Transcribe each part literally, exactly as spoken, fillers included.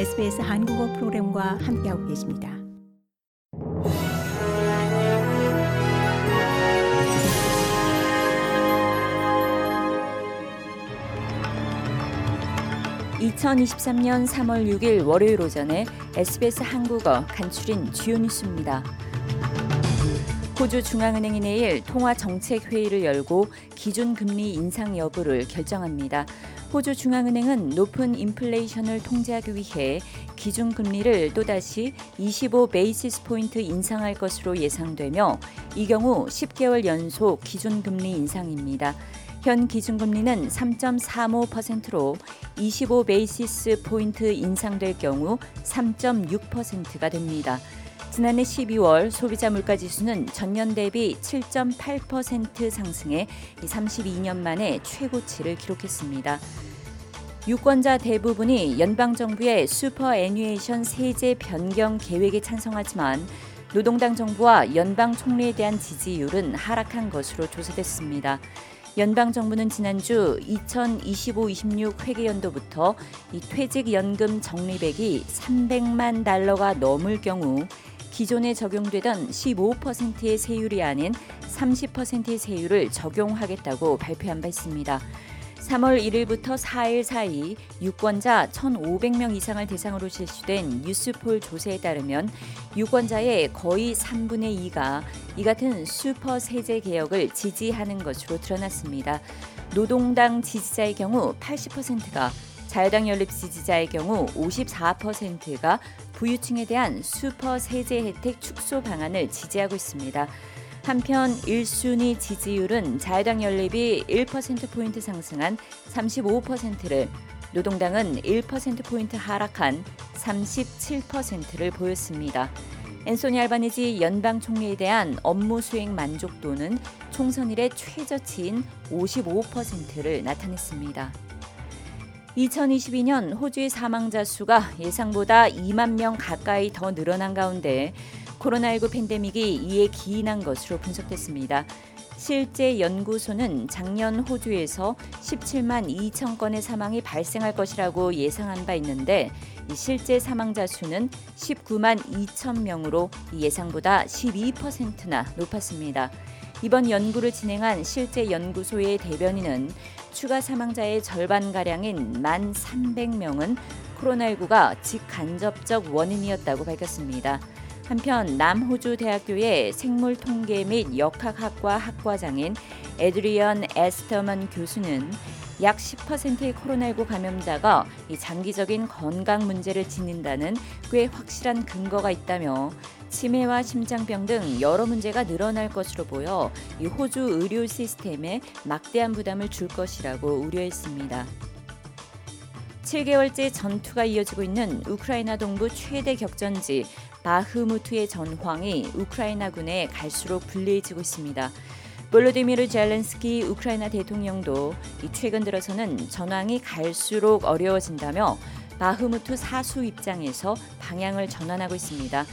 에스비에스 한국어 프로그램과 함께하고 계십니다. 이천이십삼년 삼월 육일 월요일 오전에 에스비에스 한국어 간추린 주요 뉴스입니다. 호주 중앙은행이 내일 통화정책회의를 열고 기준금리 인상 여부를 결정합니다. 호주 중앙은행은 높은 인플레이션을 통제하기 위해 기준금리를 또다시 이십오 베이시스 포인트 인상할 것으로 예상되며 이 경우 십 개월 연속 기준금리 인상입니다. 현 기준금리는 삼 점 삼오 퍼센트로 이십오 베이시스 포인트 인상될 경우 삼 점 육 퍼센트가 됩니다. 지난해 십이월 소비자 물가지수는 전년 대비 칠 점 팔 퍼센트 상승해 삼십이년 만에 최고치를 기록했습니다. 유권자 대부분이 연방정부의 슈퍼애뉴에이션 세제 변경 계획에 찬성하지만 노동당 정부와 연방총리에 대한 지지율은 하락한 것으로 조사됐습니다. 연방정부는 지난주 이천이십오 이십육 회계연도부터 이 퇴직연금 적립액이 삼백만 달러가 넘을 경우 기존에 적용되던 십오 퍼센트의 세율이 아닌 삼십 퍼센트의 세율을 적용하겠다고 발표한 바 있습니다. 삼월 일일부터 사일 사이 유권자 천오백명 이상을 대상으로 실시된 뉴스폴 조사에 따르면 유권자의 거의 삼분의 이가 이 같은 슈퍼 세제 개혁을 지지하는 것으로 드러났습니다. 노동당 지지자의 경우 팔십 퍼센트가, 자유당 연립 지지자의 경우 오십사 퍼센트가 부유층에 대한 슈퍼 세제 혜택 축소 방안을 지지하고 있습니다. 한편 일 순위 지지율은 자유당 연립이 일 퍼센트포인트 상승한 삼십오 퍼센트를, 노동당은 일 퍼센트포인트 하락한 삼십칠 퍼센트를 보였습니다. 앤소니 알바니지 연방 총리에 대한 업무 수행 만족도는 총선 이래 최저치인 오십오 퍼센트를 나타냈습니다. 이천이십이년 호주의 사망자 수가 예상보다 이만 명 가까이 더 늘어난 가운데 코로나십구 팬데믹이 이에 기인한 것으로 분석됐습니다. 실제 연구소는 작년 호주에서 십칠만 이천 건의 사망이 발생할 것이라고 예상한 바 있는데 이 실제 사망자 수는 십구만 이천 명으로 예상보다 십이 퍼센트나 높았습니다. 이번 연구를 진행한 실제 연구소의 대변인은 추가 사망자의 절반가량인 만 삼백 명은 코로나십구가 직간접적 원인이었다고 밝혔습니다. 한편 남호주대학교의 생물통계 및 역학학과 학과장인 애드리언 에스터먼 교수는 약 십 퍼센트의 코로나십구 감염자가 이 장기적인 건강 문제를 빚는다는 꽤 확실한 근거가 있다며 치매와 심장병 등 여러 문제가 늘어날 것으로 보여 이 호주 의료 시스템에 막대한 부담을 줄 것이라고 우려했습니다. 칠 개월째 전투가 이어지고 있는 우크라이나 동부 최대 격전지 바흐무트의 전황이 우크라이나군에 갈수록 불리해지고 있습니다. 볼로디미르 젤렌스키 우크라이나 대통령도 최근 들어서는 전황이 갈수록 어려워진다며 바흐무트 사수 입장에서 방향을 전환하고 있습니다.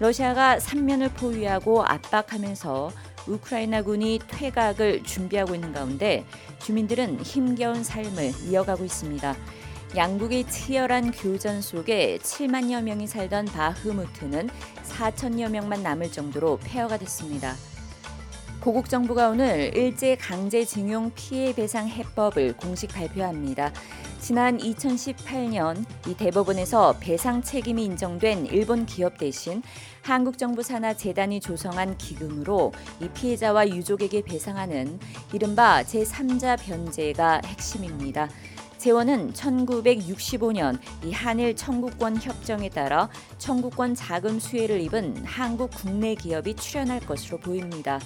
러시아가 삼면을 포위하고 압박하면서 우크라이나군이 퇴각을 준비하고 있는 가운데 주민들은 힘겨운 삶을 이어가고 있습니다. 양국의 치열한 교전 속에 칠만여 명이 살던 바흐무트는 사천여 명만 남을 정도로 폐허가 됐습니다. 고국 정부가 오늘 일제 강제징용 피해 배상 해법을 공식 발표합니다. 지난 이천십팔년 이 대법원에서 배상 책임이 인정된 일본 기업 대신 한국 정부 산하 재단이 조성한 기금으로 이 피해자와 유족에게 배상하는 이른바 제삼자 변제가 핵심입니다. 재원은 천구백육십오년 이 한일 청구권 협정에 따라 청구권 자금 수혜를 입은 한국 국내 기업이 출연할 것으로 보입니다.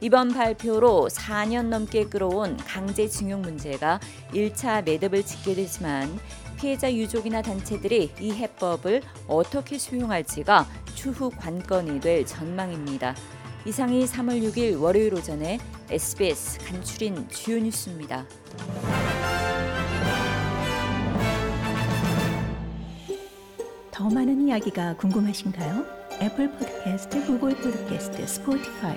이번 발표로 사년 넘게 끌어온 강제징용 문제가 일차 매듭을 짓게 되지만 피해자 유족이나 단체들이 이 해법을 어떻게 수용할지가 추후 관건이 될 전망입니다. 이상이 삼월 육일 월요일 오전에 에스비에스 간추린 주요 뉴스입니다. 더 많은 이야기가 궁금하신가요? 애플 포드캐스트, 구글 포드캐스트, 스포티파이